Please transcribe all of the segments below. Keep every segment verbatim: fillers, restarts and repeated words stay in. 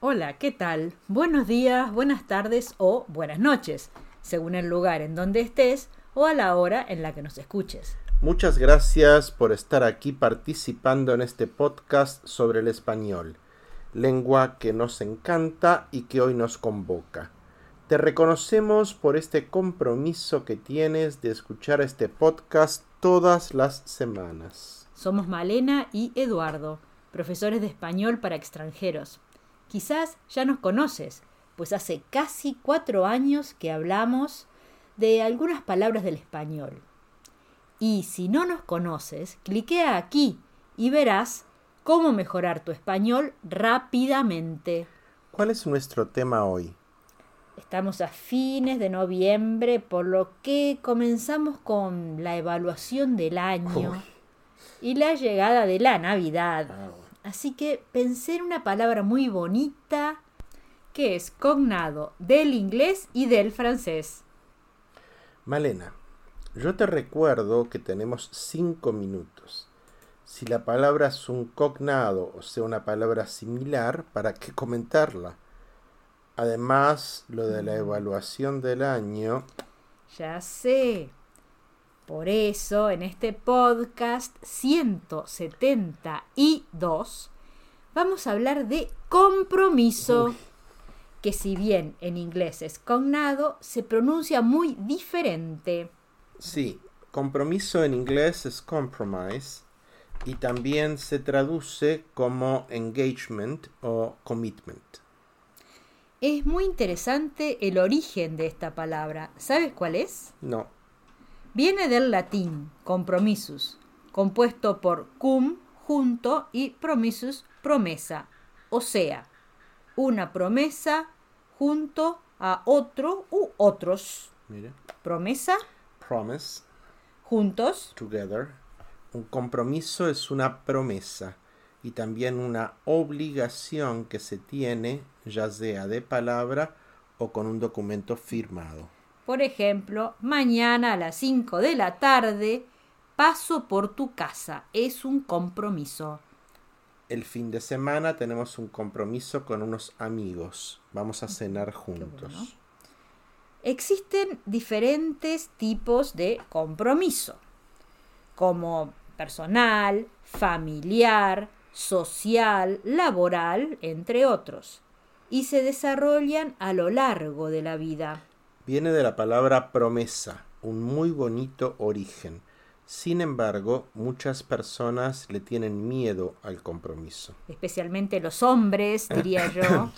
Hola, ¿qué tal? Buenos días, buenas tardes o buenas noches, según el lugar en donde estés o a la hora en la que nos escuches. Muchas gracias por estar aquí participando en este podcast sobre el español, lengua que nos encanta y que hoy nos convoca. Te reconocemos por este compromiso que tienes de escuchar este podcast todas las semanas. Somos Malena y Eduardo, profesores de español para extranjeros. Quizás ya nos conoces, pues hace casi cuatro años que hablamos de algunas palabras del español. Y si no nos conoces, cliquea aquí y verás cómo mejorar tu español rápidamente. ¿Cuál es nuestro tema hoy? Estamos a fines de noviembre, por lo que comenzamos con la evaluación del año. Uy. Y la llegada de la Navidad. Ah, bueno. Así que pensé en una palabra muy bonita que es cognado del inglés y del francés. Malena, yo te recuerdo que tenemos cinco minutos. Si la palabra es un cognado, o sea, una palabra similar, ¿para qué comentarla? Además, lo de la evaluación del año... Ya sé. Por eso, en este podcast ciento setenta y dos, vamos a hablar de compromiso, Uy. que si bien en inglés es cognado, se pronuncia muy diferente. Sí, compromiso en inglés es compromise y también se traduce como engagement o commitment. Es muy interesante el origen de esta palabra. ¿Sabes cuál es? No. Viene del latín compromisus, compuesto por cum, junto, y promissus, promesa. O sea, una promesa junto a otro u otros. Mira. Promesa. Promise. Juntos. Together. Un compromiso es una promesa y también una obligación que se tiene, ya sea de palabra o con un documento firmado. Por ejemplo, mañana a las cinco de la tarde paso por tu casa. Es un compromiso. El fin de semana tenemos un compromiso con unos amigos. Vamos a cenar juntos. Bueno. Existen diferentes tipos de compromiso, como personal, familiar, social, laboral, entre otros. Y se desarrollan a lo largo de la vida. Viene de la palabra promesa, un muy bonito origen. Sin embargo, muchas personas le tienen miedo al compromiso. Especialmente los hombres, diría yo.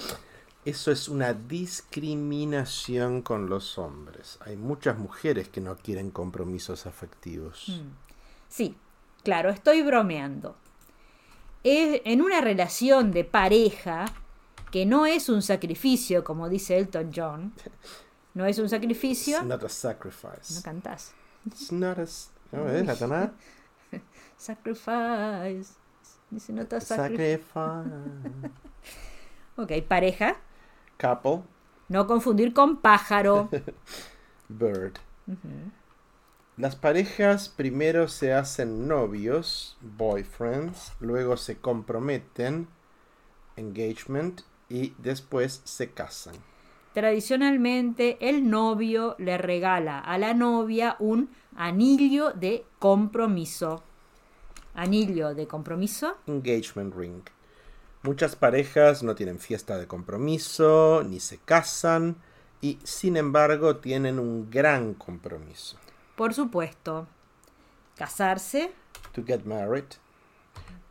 Eso es una discriminación con los hombres. Hay muchas mujeres que no quieren compromisos afectivos. Sí, claro, estoy bromeando. En una relación de pareja, que no es un sacrificio, como dice Elton John... No es un sacrificio. It's not a sacrifice. No cantás. It's not a... ¿No es la tonada? Sacrifice. It's not a sacrifice. Sacrifice. Ok, pareja. Couple. No confundir con pájaro. Bird. Uh-huh. Las parejas primero se hacen novios, boyfriends, luego se comprometen, engagement, y después se casan. Tradicionalmente, el novio le regala a la novia un anillo de compromiso. ¿Anillo de compromiso? Engagement ring. Muchas parejas no tienen fiesta de compromiso, ni se casan, y sin embargo tienen un gran compromiso. Por supuesto. Casarse. To get married.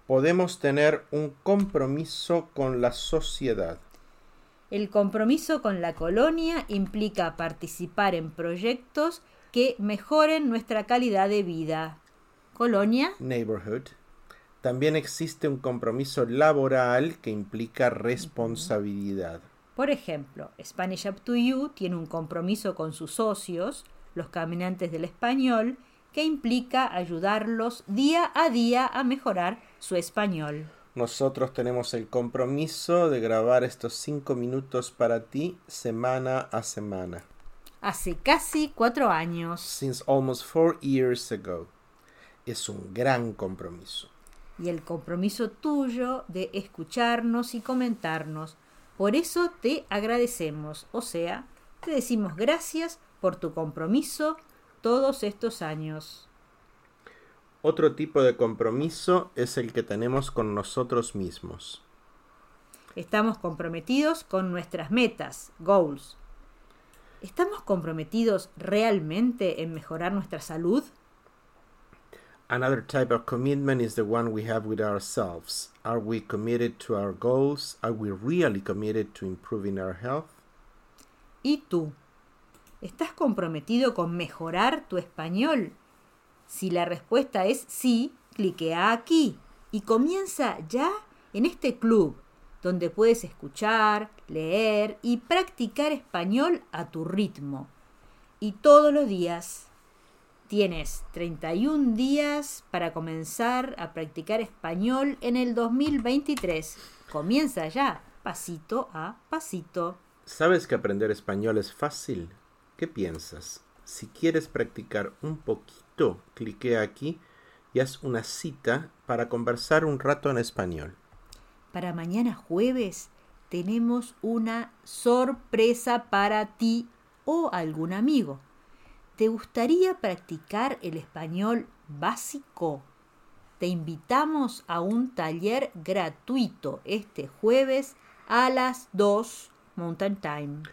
Podemos tener un compromiso con la sociedad. El compromiso con la colonia implica participar en proyectos que mejoren nuestra calidad de vida. Colonia. Neighborhood. También existe un compromiso laboral que implica responsabilidad. Por ejemplo, Spanish Up to You tiene un compromiso con sus socios, los caminantes del español, que implica ayudarlos día a día a mejorar su español. Nosotros tenemos el compromiso de grabar estos cinco minutos para ti semana a semana. Hace casi cuatro años. Since almost four years ago. Es un gran compromiso. Y el compromiso tuyo de escucharnos y comentarnos. Por eso te agradecemos, o sea, te decimos gracias por tu compromiso todos estos años. Otro tipo de compromiso es el que tenemos con nosotros mismos. Estamos comprometidos con nuestras metas, goals. ¿Estamos comprometidos realmente en mejorar nuestra salud? Another type of commitment is the one we have with ourselves. Are we committed to our goals? Are we really committed to improving our health? ¿Y tú? ¿Estás comprometido con mejorar tu español? Si la respuesta es sí, cliquea aquí y comienza ya en este club, donde puedes escuchar, leer y practicar español a tu ritmo. Y todos los días. Tienes treinta y un días para comenzar a practicar español en el dos mil veintitrés. Comienza ya, pasito a pasito. ¿Sabes que aprender español es fácil? ¿Qué piensas? Si quieres practicar un poquito, cliquea aquí y haz una cita para conversar un rato en español. Para mañana jueves tenemos una sorpresa para ti o algún amigo. ¿Te gustaría practicar el español básico? Te invitamos a un taller gratuito este jueves a las dos Mountain Time.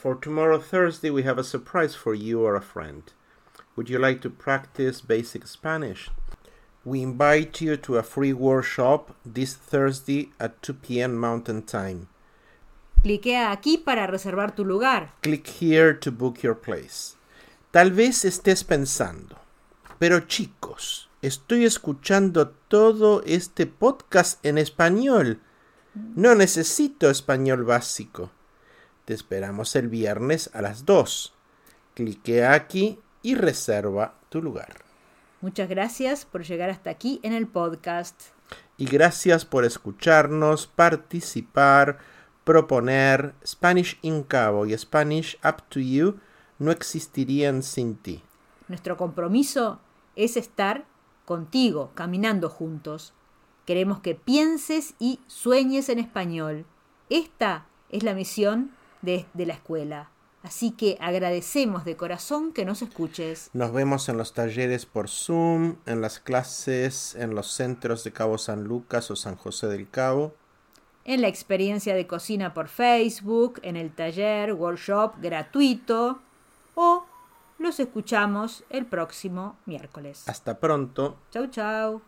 For tomorrow, Thursday, we have a surprise for you or a friend. Would you like to practice basic Spanish? We invite you to a free workshop this Thursday at two p.m. Mountain Time. Cliquea aquí para reservar tu lugar. Click here to book your place. Tal vez estés pensando, pero chicos, estoy escuchando todo este podcast en español. No necesito español básico. Te esperamos el viernes a las dos. Cliquea aquí y reserva tu lugar. Muchas gracias por llegar hasta aquí en el podcast. Y gracias por escucharnos, participar, proponer. Spanish in Cabo y Spanish Up to You no existirían sin ti. Nuestro compromiso es estar contigo, caminando juntos. Queremos que pienses y sueñes en español. Esta es la misión de, de la escuela. Así que agradecemos de corazón que nos escuches. Nos vemos en los talleres por Zoom, en las clases, en los centros de Cabo San Lucas o San José del Cabo. En la experiencia de cocina por Facebook, en el taller, workshop gratuito, o los escuchamos el próximo miércoles. Hasta pronto. Chau, chau.